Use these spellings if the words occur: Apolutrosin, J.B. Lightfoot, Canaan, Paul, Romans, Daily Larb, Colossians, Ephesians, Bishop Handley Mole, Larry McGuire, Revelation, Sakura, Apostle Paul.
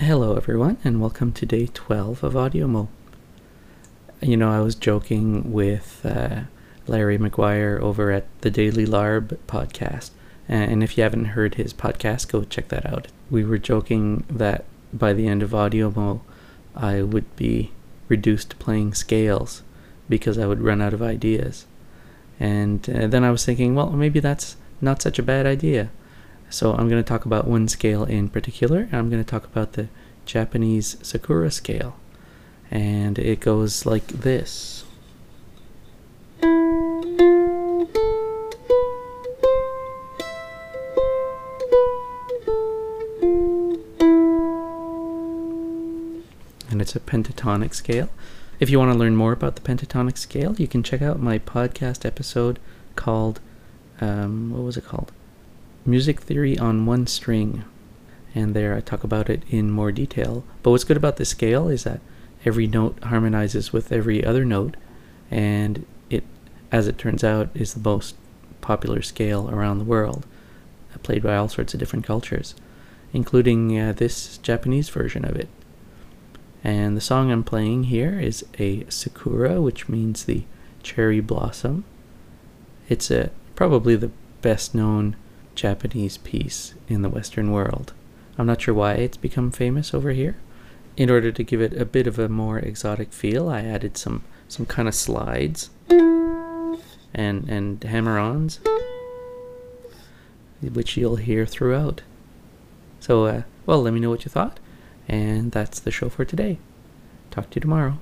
Hello everyone, and welcome to day 12 of AudioMo. You know, I was joking with Larry McGuire over at the Daily Larb podcast, and if you haven't heard his podcast, go check that out. We were joking that by the end of AudioMo, I would be reduced to playing scales because I would run out of ideas. And then I was thinking, well, maybe that's not such a bad idea. So I'm going to talk about one scale in particular, and I'm going to talk about the Japanese Sakura scale. And it goes like this. And it's a pentatonic scale. If you want to learn more about the pentatonic scale, you can check out my podcast episode called, what was it called? Music Theory on One String, and there I talk about it in more detail. But what's good about this scale is that every note harmonizes with every other note, and it, as it turns out, is the most popular scale around the world, played by all sorts of different cultures, including this Japanese version of it. And the song I'm playing here is a sakura, which means the cherry blossom. It's probably the best known Japanese piece in the Western world. I'm not sure why it's become famous over here. In order to give it a bit of a more exotic feel, I added some kind of slides and hammer-ons, which you'll hear throughout. So, well, let me know what you thought, and that's the show for today. Talk to you tomorrow.